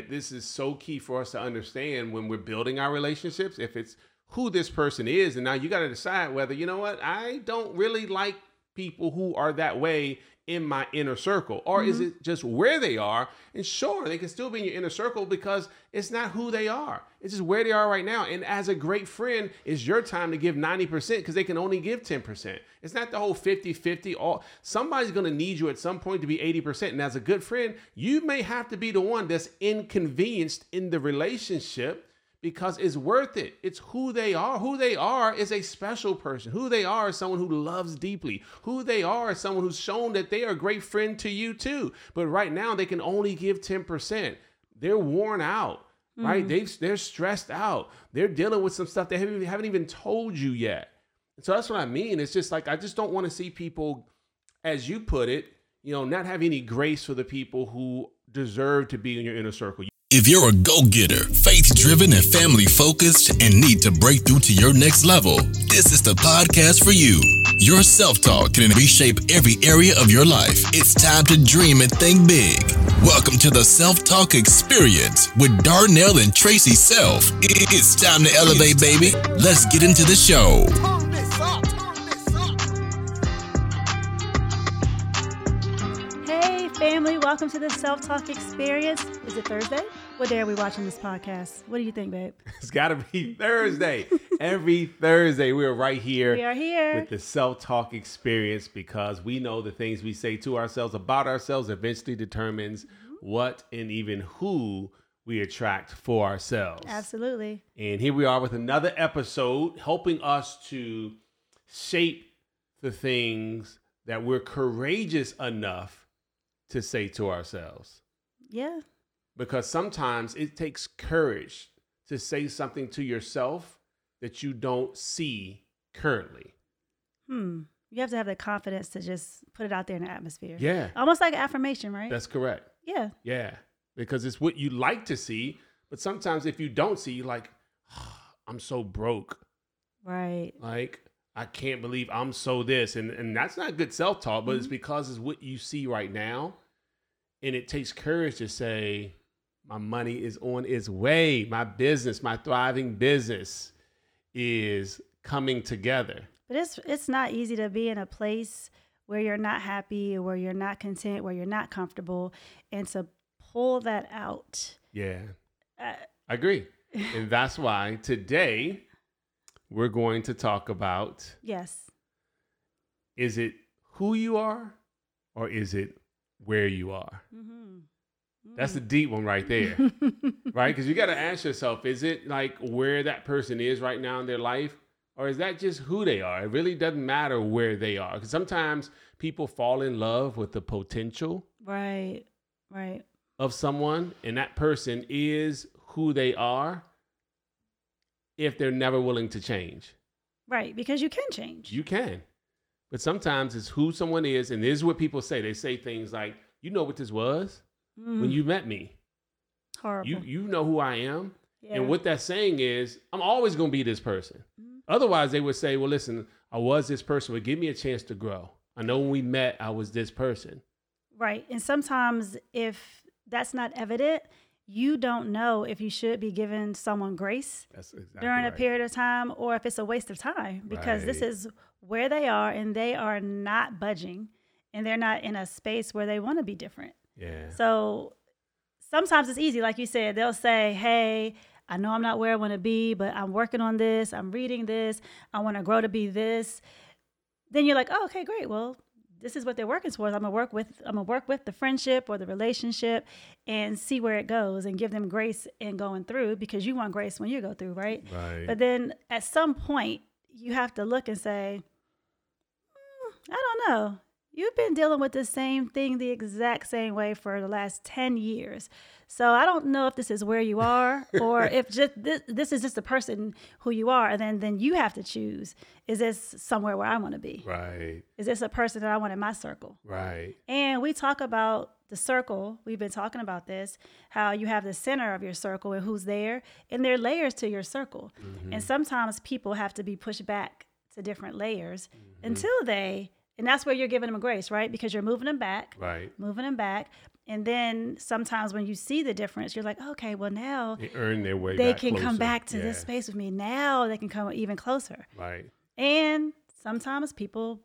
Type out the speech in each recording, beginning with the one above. that this is so key for us to understand when we're building our relationships. If it's who this person is, and now you got to decide whether, you know what, I don't really like people who are that way in my inner circle, or is it just where they are? And sure, they can still be in your inner circle because it's not who they are. It's just where they are right now. And as a great friend, it's your time to give 90% because they can only give 10%. It's not the whole 50-50. Somebody's going to need you at some point to be 80%. And as a good friend, you may have to be the one that's inconvenienced in the relationship because it's worth it. It's who they are. Who they are is a special person. Who they are is someone who loves deeply. Who they are is someone who's shown that they are a great friend to you too. But right now they can only give 10%. They're worn out, right? They're stressed out. They're dealing with some stuff they haven't even told you yet. So that's what I mean. It's just like, I just don't want to see people, as you put it, you know, not have any grace for the people who deserve to be in your inner circle. If you're a go-getter, faith-driven, and family-focused, and need to break through to your next level, this is the podcast for you. Your self-talk can reshape every area of your life. It's time to dream and think big. Welcome to the Self-Talk Experience with Darnell and Tracy Self. It's time to elevate, baby. Let's get into the show. Family, welcome to the Self-Talk Experience. Is it Thursday? What day are we watching this podcast? What do you think, babe? It's got to be Thursday. Every Thursday, we are right here. We are here with the Self-Talk Experience because we know the things we say to ourselves about ourselves eventually determines what and even who we attract for ourselves. Absolutely. And here we are with another episode helping us to shape the things that we're courageous enough to say to ourselves. Yeah. Because sometimes it takes courage to say something to yourself that you don't see currently. You have to have the confidence to just put it out there in the atmosphere. Yeah. Almost like affirmation, right? That's correct. Yeah. Yeah. Because it's what you like to see. But sometimes if you don't see, you're like, oh, I'm so broke. Right. Like, I can't believe I'm so this. And that's not good self-talk, but it's because it's what you see right now. And it takes courage to say, my money is on its way. My business, my thriving business is coming together. But it's not easy to be in a place where you're not happy, where you're not content, where you're not comfortable. And to pull that out. Yeah, I agree. And that's why today, we're going to talk about, yes, is it who you are or is it where you are? That's a deep one right there, right? Because you got to ask yourself, is it like where that person is right now in their life? Or is that just who they are? It really doesn't matter where they are. Because sometimes people fall in love with the potential right, of someone, and that person is who they are. If they're never willing to change. Right, because you can change. You can. But sometimes it's who someone is, and this is what people say. They say things like, you know what this was when you met me. Horrible. You know who I am. Yeah. And what that's saying is, I'm always going to be this person. Otherwise, they would say, well, listen, I was this person, but give me a chance to grow. I know when we met, I was this person. Right, and sometimes if that's not evident, you don't know if you should be giving someone grace during a period of time or if it's a waste of time because this is where they are and they are not budging and they're not in a space where they want to be different. Yeah. So sometimes it's easy. Like you said, they'll say, hey, I know I'm not where I want to be, but I'm working on this. I'm reading this. I want to grow to be this. Then you're like, oh, okay, great. Well, this is what they're working towards. I'm gonna work with the friendship or the relationship and see where it goes and give them grace in going through because you want grace when you go through, right? Right. But then at some point you have to look and say, I don't know. You've been dealing with the same thing the exact same way for the last 10 years. So I don't know if this is where you are or if just this is just the person who you are. And then you have to choose, is this somewhere where I want to be? Right. Is this a person that I want in my circle? Right. And we talk about the circle. We've been talking about this, how you have the center of your circle and who's there. And there are layers to your circle. And sometimes people have to be pushed back to different layers until they... And that's where you're giving them grace, right? Because you're moving them back. Right. Moving them back. And then sometimes when you see the difference, you're like, okay, well now they earn their way. They can come back to this space with me. Now they can come even closer. Right. And sometimes people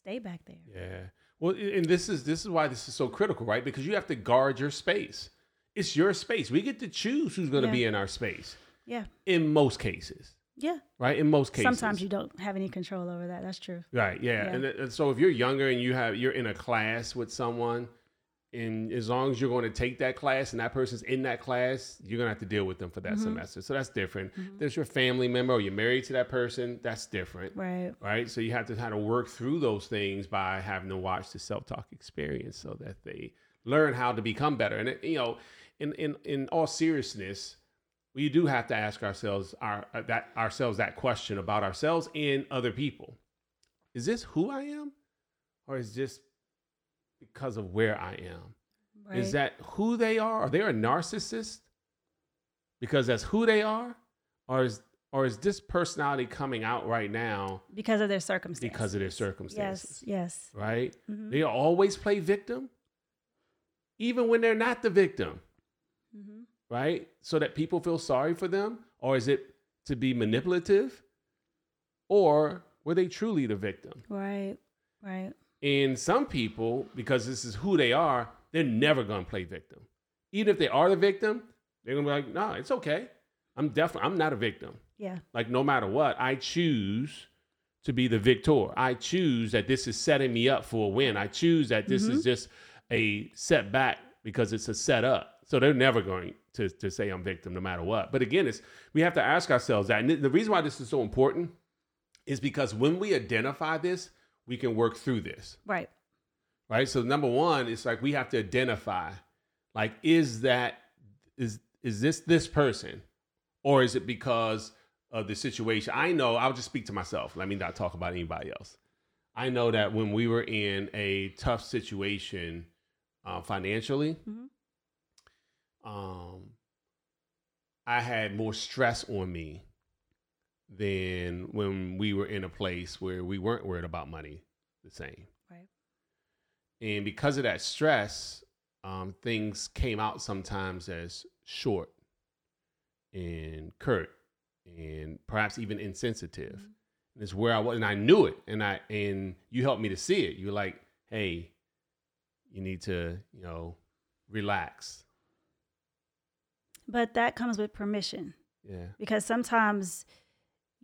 stay back there. Yeah. Well, and this is why this is so critical, right? Because you have to guard your space. It's your space. We get to choose who's going to be in our space. Yeah. In most cases. Yeah. Right. In most cases. Sometimes you don't have any control over that. That's true. Right. Yeah. And so if you're younger and you're in a class with someone, and as long as you're going to take that class and that person's in that class, you're going to have to deal with them for that semester. So that's different. Mm-hmm. There's your family member or you're married to that person. That's different. Right. Right. So you have to kind of work through those things by having to watch the self-talk experience so that they learn how to become better. And, you know, in all seriousness, we do have to ask ourselves that question about ourselves and other people. Is this who I am? Or is this because of where I am? Right. Is that who they are? Are they a narcissist because that's who they are? Or is this personality coming out right now because of their circumstances? Yes. Right? Mm-hmm. They always play victim, even when they're not the victim. Mm-hmm. Right? So that people feel sorry for them? Or is it to be manipulative? Or were they truly the victim? Right, right. And some people, because this is who they are, they're never going to play victim. Even if they are the victim, they're going to be like, no, it's okay. I'm not a victim. Yeah. Like, no matter what, I choose to be the victor. I choose that this is setting me up for a win. I choose that this is just a setback because it's a setup. So they're never going to say I'm victim no matter what. But again, we have to ask ourselves that. And the reason why this is so important is because when we identify this, we can work through this. Right. Right. So number one, it's like we have to identify, like, is this person, or is it because of the situation? I know, I'll just speak to myself. Let me not talk about anybody else. I know that when we were in a tough situation financially, I had more stress on me than when we were in a place where we weren't worried about money the same. Right. And because of that stress, things came out sometimes as short and curt and perhaps even insensitive. Mm-hmm. And it's where I was, and I knew it, and you helped me to see it. You were like, hey, you need to, relax. But that comes with permission. Yeah. Because sometimes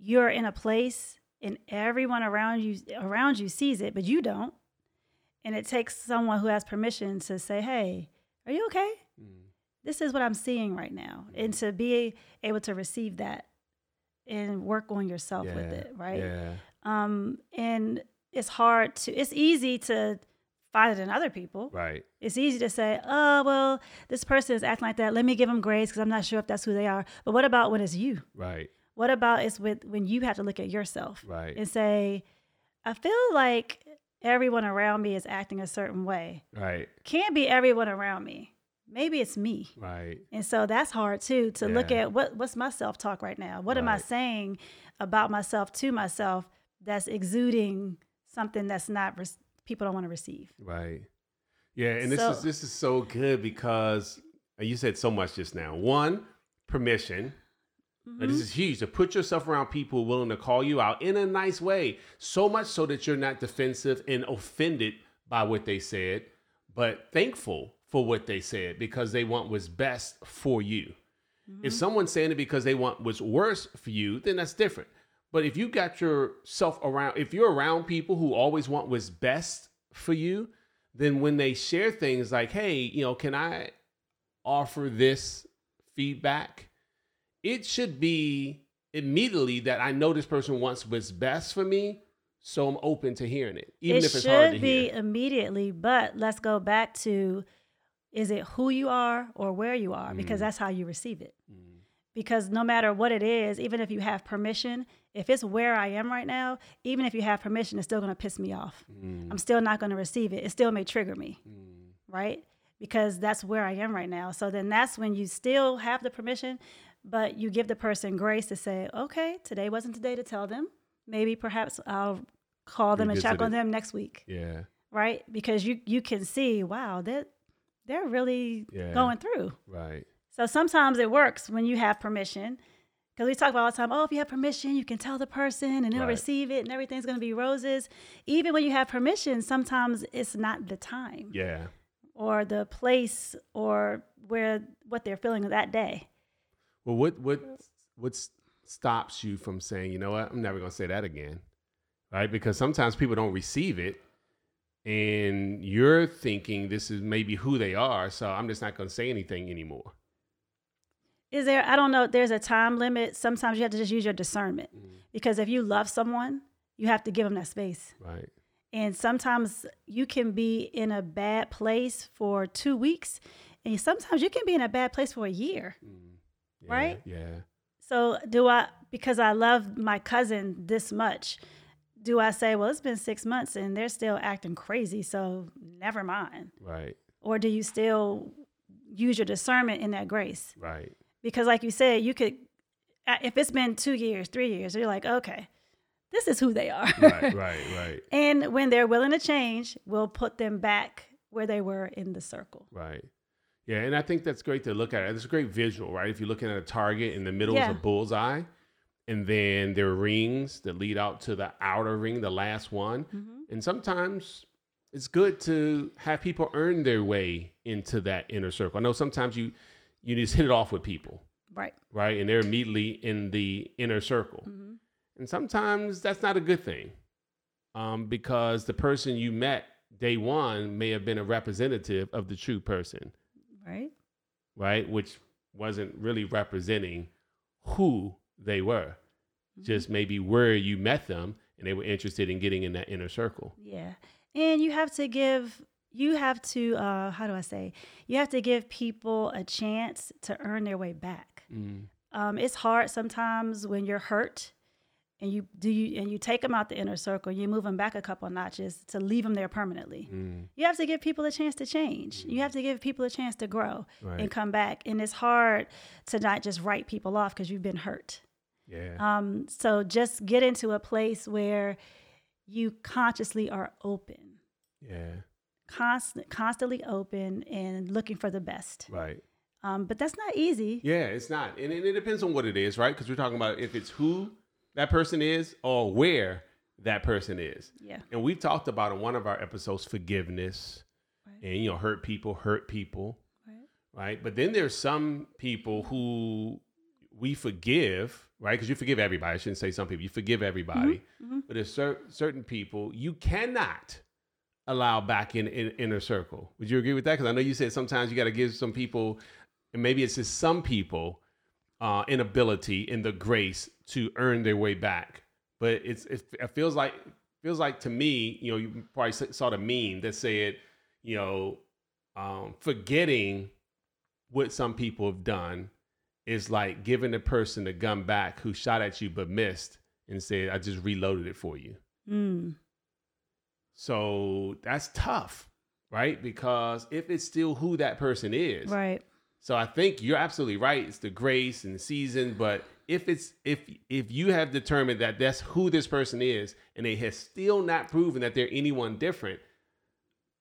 you're in a place and everyone around you sees it, but you don't. And it takes someone who has permission to say, hey, are you okay? Mm. This is what I'm seeing right now. Mm. And to be able to receive that and work on yourself with it, right? Yeah. And it's easy to find it in other people. Right. It's easy to say, oh, well, this person is acting like that. Let me give them grace because I'm not sure if that's who they are. But what about when it's you? Right. What about when you have to look at yourself, right, and say, I feel like everyone around me is acting a certain way. Right. Can't be everyone around me. Maybe it's me. Right. And so that's hard too, to look at what's my self-talk right now. What am I saying about myself to myself that's exuding something that's not people don't want to receive. Right. Yeah. And so, this is so good because you said so much just now. One, permission. Mm-hmm. This is huge, to put yourself around people willing to call you out in a nice way, so much so that you're not defensive and offended by what they said, but thankful for what they said because they want what's best for you. Mm-hmm. If someone's saying it because they want what's worse for you, then that's different. But if you got yourself around, if you're around people who always want what's best for you, then when they share things like, hey, can I offer this feedback? It should be immediately that I know this person wants what's best for me, so I'm open to hearing it, even if it's hard to hear. It should be immediately, but let's go back to, is it who you are or where you are? Because that's how you receive it. Mm. Because no matter what it is, even if you have permission, if it's where I am right now, even if you have permission, it's still going to piss me off. Mm. I'm still not going to receive it. It still may trigger me, right? Because that's where I am right now. So then that's when you still have the permission, but you give the person grace to say, okay, today wasn't the day to tell them. Maybe perhaps I'll call them and check on them next week. Yeah. Right? Because you can see, wow, that they're really going through. Right. So sometimes it works when you have permission, because we talk about all the time, oh, if you have permission, you can tell the person and they'll receive it and everything's going to be roses. Even when you have permission, sometimes it's not the time or the place or where what they're feeling that day. Well, what stops you from saying, you know what, I'm never going to say that again, right? Because sometimes people don't receive it. And you're thinking this is maybe who they are, so I'm just not going to say anything anymore. Is there, I don't know, there's a time limit. Sometimes you have to just use your discernment. Mm-hmm. Because if you love someone, you have to give them that space. Right. And sometimes you can be in a bad place for 2 weeks, and sometimes you can be in a bad place for a year. Mm-hmm. Yeah, right? Yeah. So because I love my cousin this much, do I say, well, it's been 6 months and they're still acting crazy, so never mind. Right. Or do you still use your discernment in that grace? Right. Because like you said, you could, if it's been 2 years, 3 years, you're like, okay, this is who they are. Right, right, right. And when they're willing to change, we'll put them back where they were in the circle. Right. Yeah, and I think that's great to look at. It's a great visual, right? If you're looking at a target, in the middle is a bullseye. And then there are rings that lead out to the outer ring, the last one. Mm-hmm. And sometimes it's good to have people earn their way into that inner circle. I know sometimes you just hit it off with people. Right. Right. And they're immediately in the inner circle. Mm-hmm. And sometimes that's not a good thing, because the person you met day one may have been a representative of the true person. Right. Right. Which wasn't really representing who they were. Just maybe where you met them and they were interested in getting in that inner circle. Yeah. And you have to give people a chance to earn their way back. Mm. It's hard sometimes when you're hurt and you take them out the inner circle, you move them back a couple of notches to leave them there permanently. Mm. You have to give people a chance to change. You have to give people a chance to grow and come back. And it's hard to not just write people off because you've been hurt. Yeah. So just get into a place where you consciously are open. Yeah. Constantly open and looking for the best. Right. But that's not easy. Yeah, it's not. And it depends on what it is, right? Because we're talking about if it's who that person is or where that person is. Yeah. And we've talked about in one of our episodes, forgiveness and, hurt people. Right. But then there's some people who we forgive, right? Because you forgive everybody. I shouldn't say some people. You forgive everybody. Mm-hmm. But there's certain people you cannot allow back in inner circle. Would you agree with that? Because I know you said sometimes you got to give some people, and maybe it's just some people, inability and the grace to earn their way back. But it feels like to me, you probably saw the meme that said, forgetting what some people have done is like giving the person the gun back who shot at you but missed and said, I just reloaded it for you. Mm. So that's tough, right? Because if it's still who that person is. Right. So I think you're absolutely right. It's the grace and the season, but if you have determined that that's who this person is and they have still not proven that they're anyone different,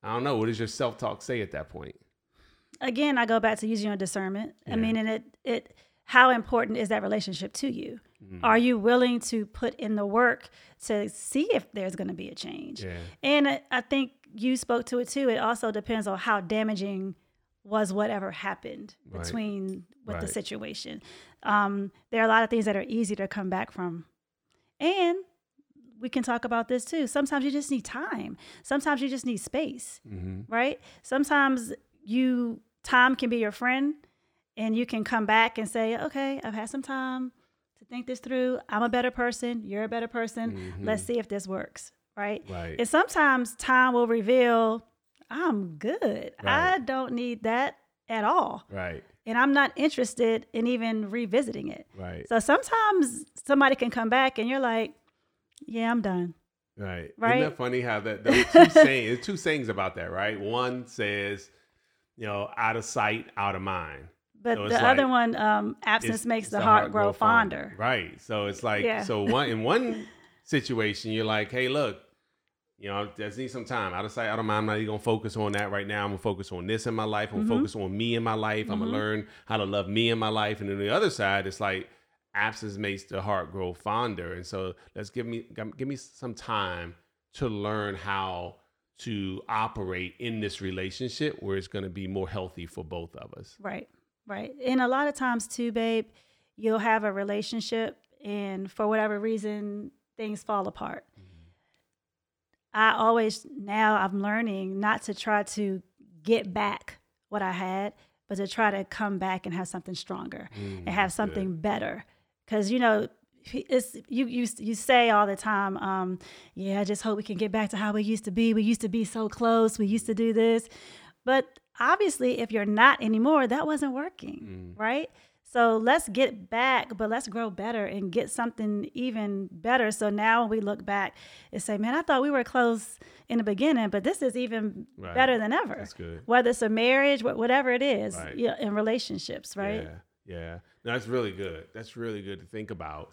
I don't know. What does your self-talk say at that point? Again, I go back to using your discernment. Yeah. I mean, and it how important is that relationship to you? Mm-hmm. Are you willing to put in the work to see if there's going to be a change? Yeah. And I think you spoke to it too. It also depends on how damaging was whatever happened between the situation. There are a lot of things that are easy to come back from. And we can talk about this too. Sometimes you just need time. Sometimes you just need space, right? Sometimes time can be your friend and you can come back and say, okay, I've had some time to think this through. I'm a better person. You're a better person. Mm-hmm. Let's see if this works, right? And sometimes time will reveal, I'm good. Right. I don't need that at all. Right. And I'm not interested in even revisiting it. Right. So sometimes somebody can come back and you're like, yeah, I'm done. Right. Right. Isn't that funny how there's two sayings about that, right? One says, out of sight, out of mind. But so the other one, absence makes the heart grow fonder. Right. So it's like, so one in one situation, you're like, hey, look, You know, I just need some time. Out of sight, out of mind. I'm not even going to focus on that right now. I'm going to focus on this in my life. I'm going to focus on me in my life. I'm going to learn how to love me in my life. And then the other side, it's like absence makes the heart grow fonder. And so let's give me some time to learn how to operate in this relationship where it's going to be more healthy for both of us. Right, right. And a lot of times too, babe, you'll have a relationship and for whatever reason, things fall apart. I'm learning not to try to get back what I had, but to try to come back and have something stronger and have something better. Because, you know, it's, you say all the time, I just hope we can get back to how we used to be. We used to be so close. We used to do this. But obviously, if you're not anymore, that wasn't working, right? So let's get back, but let's grow better and get something even better. So now when we look back and say, man, I thought we were close in the beginning, but this is even better than ever. That's good. Whether it's a marriage, whatever it is, in relationships, right? Yeah. No, that's really good. That's really good to think about.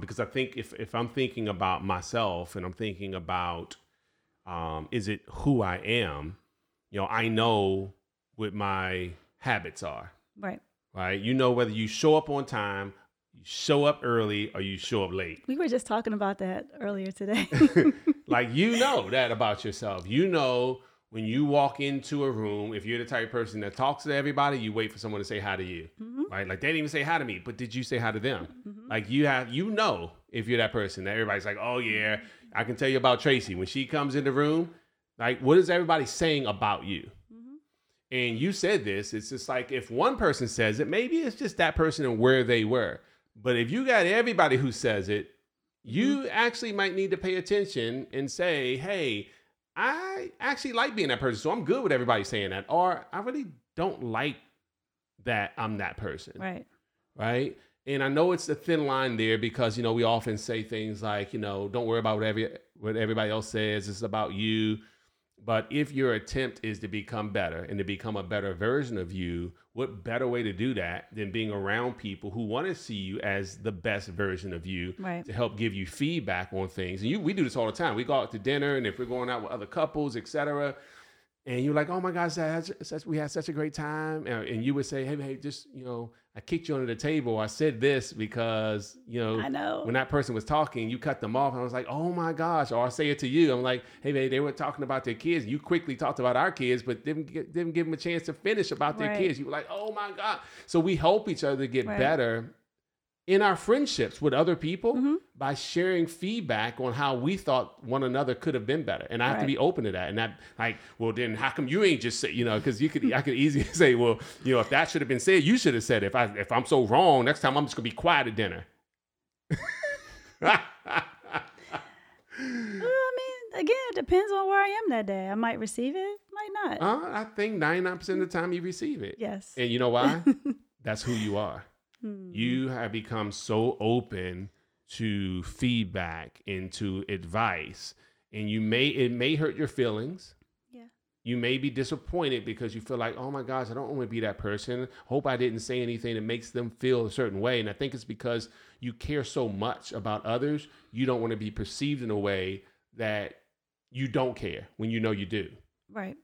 Because I think if I'm thinking about myself and I'm thinking about, is it who I am? You know, I know what my habits are. Right. You know, whether you show up on time, you show up early, or you show up late. We were just talking about that earlier today. Like, you know that about yourself. You know, when you walk into a room, if you're the type of person that talks to everybody, you wait for someone to say hi to you, right? Like, they didn't even say hi to me, but did you say hi to them? Like, you know, if you're that person that everybody's like, oh yeah, I can tell you about Tracy. When she comes in the room, like, what is everybody saying about you? And you said this, it's just like if one person says it, maybe it's just that person and where they were. But if you got everybody who says it, you actually might need to pay attention and say, hey, I actually like being that person, so I'm good with everybody saying that. Or I really don't like that I'm that person. Right? And I know it's a thin line there because, you know, we often say things like, you know, don't worry about what everybody else says. It's about you. But if your attempt is to become better and to become a better version of you, what better way to do that than being around people who want to see you as the best version of you to help give you feedback on things. And we do this all the time. We go out to dinner, and if we're going out with other couples, et cetera, and you're like, oh my gosh, we had such a great time. And you would say, hey, just, you know, I kicked you under the table. I said this because, you know, I know when that person was talking, you cut them off. And I was like, oh my gosh. Or I say it to you. I'm like, hey, man, they were talking about their kids. You quickly talked about our kids, but didn't give them a chance to finish about their kids. You were like, oh my God. So we help each other get better in our friendships with other people by sharing feedback on how we thought one another could have been better. And I have to be open to that. And that, like, well, then how come you ain't just say, you know, because I could easily say, well, you know, if that should have been said, you should have said it. If I'm so wrong, next time I'm just gonna be quiet at dinner. Again, it depends on where I am that day. I might receive it, might not. I think 99% of the time you receive it. Yes. And you know why? That's who you are. You have become so open to feedback and to advice, and it may hurt your feelings. Yeah. You may be disappointed because you feel like, oh my gosh, I don't want to be that person. Hope I didn't say anything that makes them feel a certain way. And I think it's because you care so much about others. You don't want to be perceived in a way that you don't care when you know you do. Right.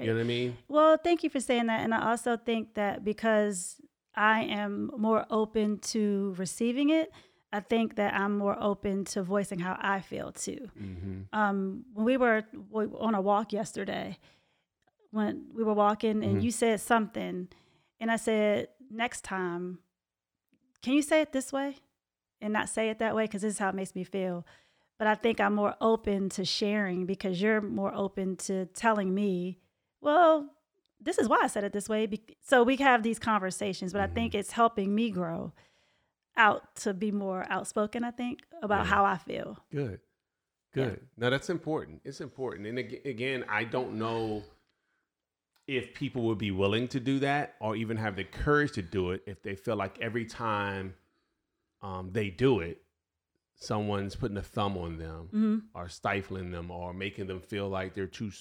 You know what I mean? Well, thank you for saying that. And I also think that because I am more open to receiving it, I think that I'm more open to voicing how I feel too. When we were on a walk yesterday, when we were walking and you said something, and I said, next time, can you say it this way and not say it that way? Because this is how it makes me feel. But I think I'm more open to sharing because you're more open to telling me, well, this is why I said it this way. So we have these conversations, but I think it's helping me grow out to be more outspoken, I think, about how I feel. Good. Yeah. No, that's important. It's important. And again, I don't know if people would be willing to do that or even have the courage to do it if they feel like every time they do it, someone's putting a thumb on them or stifling them or making them feel like they're too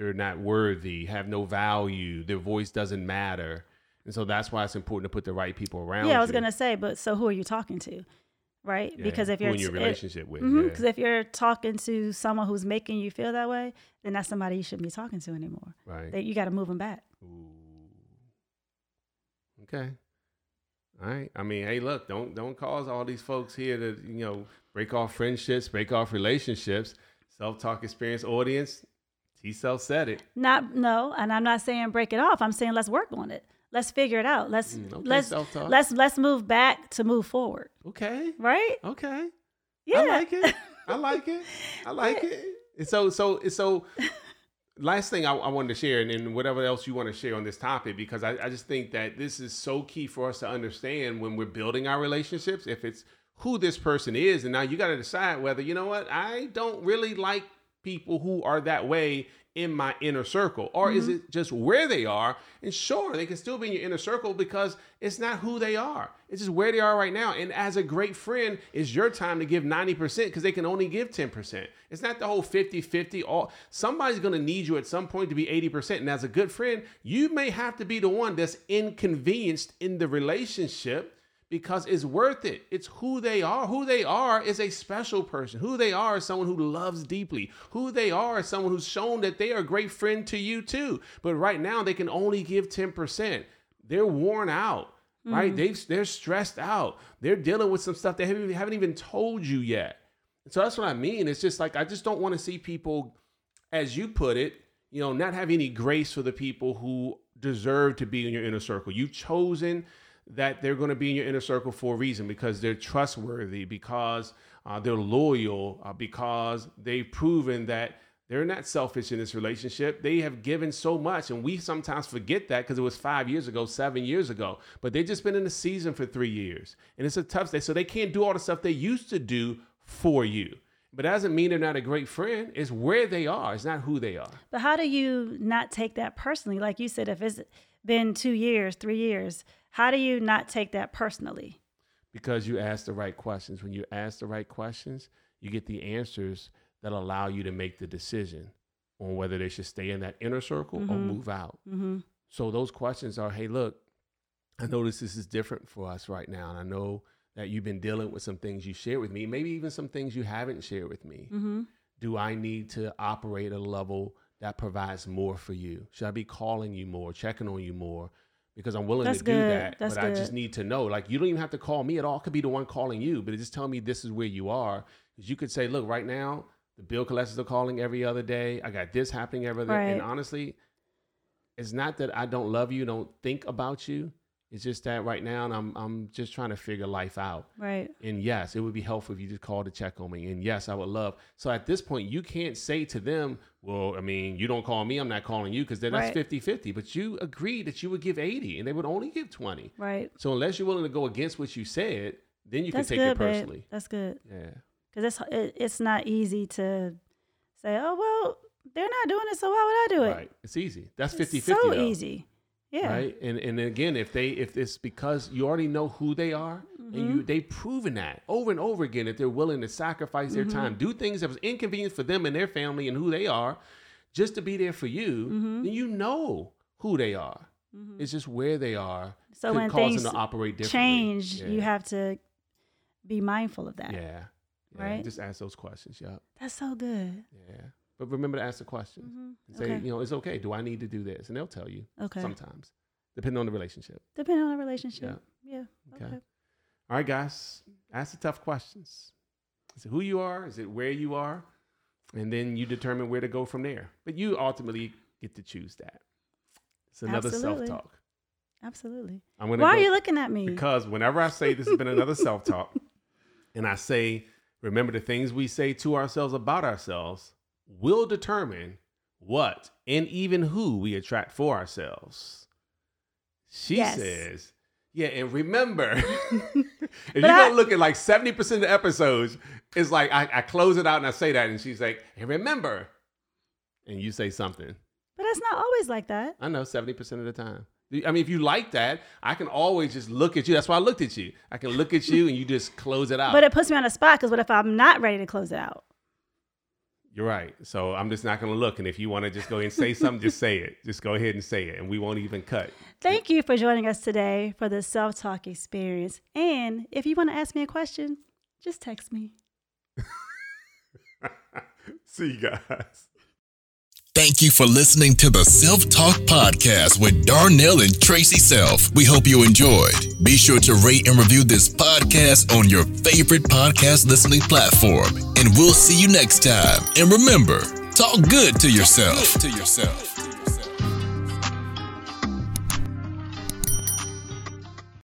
they're not worthy, have no value, their voice doesn't matter. And so that's why it's important to put the right people around you. Yeah, I was going to say, but so who are you talking to? right? Yeah. Because if you're in your relationship with, because if you're talking to someone who's making you feel that way, then that's somebody you shouldn't be talking to anymore. Right. That you got to move them back. Ooh. Okay. All right. I mean, hey, look, don't cause all these folks here to, you know, break off friendships, break off relationships. Self-Talk Experience audience, T-Self said it. And I'm not saying break it off. I'm saying let's work on it. Let's figure it out. Let's move back to move forward. Okay. Right? Okay. Yeah. I like it. And so last thing I wanted to share, and then whatever else you want to share on this topic, because I just think that this is so key for us to understand when we're building our relationships, if it's who this person is. And now you got to decide whether, you know what, I don't really like people who are that way in my inner circle, or is it just where they are? And sure, they can still be in your inner circle because it's not who they are. It's just where they are right now. And as a great friend, it's your time to give 90% because they can only give 10%. It's not the whole 50-50. Somebody's going to need you at some point to be 80%. And as a good friend, you may have to be the one that's inconvenienced in the relationship because it's worth it. It's who they are. Who they are is a special person. Who they are is someone who loves deeply. Who they are is someone who's shown that they are a great friend to you too. But right now they can only give 10%. They're worn out, right? They're stressed out. They're dealing with some stuff they haven't even told you yet. So that's what I mean. It's just like, I just don't want to see people, as you put it, you know, not have any grace for the people who deserve to be in your inner circle. You've chosen that they're going to be in your inner circle for a reason, because they're trustworthy, because they're loyal, because they've proven that they're not selfish in this relationship. They have given so much, and we sometimes forget that because it was 5 years ago, 7 years ago, but they've just been in the season for 3 years, and it's a tough day. So they can't do all the stuff they used to do for you, but that doesn't mean they're not a great friend. It's where they are. It's not who they are. But how do you not take that personally? Like you said, if it's been 2 years, 3 years, how do you not take that personally? Because you ask the right questions. When you ask the right questions, you get the answers that allow you to make the decision on whether they should stay in that inner circle or move out. So those questions are, hey, look, I notice this is different for us right now. And I know that you've been dealing with some things you shared with me, maybe even some things you haven't shared with me. Do I need to operate at a level that provides more for you? Should I be calling you more, checking on you more? Because I'm willing to do that, but I just need to know. Like, you don't even have to call me at all. I could be the one calling you, but just tell me this is where you are. Because you could say, look, right now, the bill collectors are calling every other day. I got this happening every other day. And honestly, it's not that I don't love you, don't think about you. It's just that right now, and I'm just trying to figure life out. Right. And yes, it would be helpful if you just called to check on me. And yes, I would love. So at this point, you can't say to them, well, I mean, you don't call me, I'm not calling you, because then that's 50-50. But you agreed that you would give 80 and they would only give 20. Right. So unless you're willing to go against what you said, then you can take it personally. Babe. That's good. Yeah. Because it's not easy to say, oh, well, they're not doing it, so why would I do it? Right. It's easy. That's 50-50. So easy. Yeah. Right. And again, if it's because you already know who they are and they've proven that over and over again, if they're willing to sacrifice their time, do things that was inconvenient for them and their family and who they are just to be there for you, then you know who they are. It's just where they are. So when things them to operate differently. Change, you have to be mindful of that. Yeah. Right. Just ask those questions. Yeah. That's so good. Yeah. But remember to ask the question. And say, you know, it's okay. Do I need to do this? And they'll tell you sometimes, depending on the relationship. Yeah. Okay. All right, guys. Ask the tough questions. Is it who you are? Is it where you are? And then you determine where to go from there. But you ultimately get to choose that. It's another self-talk. Absolutely. Why are you looking at me? Because whenever I say this has been another self-talk, and I say, remember the things we say to ourselves about ourselves will determine what and even who we attract for ourselves. She says, yeah, and remember, if you don't look at like 70% of the episodes, it's like I close it out and I say that, and she's like, hey, remember, and you say something. But it's not always like that. I know, 70% of the time. I mean, if you like that, I can always just look at you. That's why I looked at you. I can look at you and you just close it out. But it puts me on the spot, because what if I'm not ready to close it out? You're right. So I'm just not going to look. And if you want to just go ahead and say something, just say it. Just go ahead and say it. And we won't even cut. Thank you for joining us today for the Self-Talk Experience. And if you want to ask me a question, Just text me. See you guys. Thank you for listening to the Self-Talk Podcast with Darnell and Tracy Self. We hope you enjoyed. Be sure to rate and review this podcast on your favorite podcast listening platform. And we'll see you next time. And remember, talk good to yourself.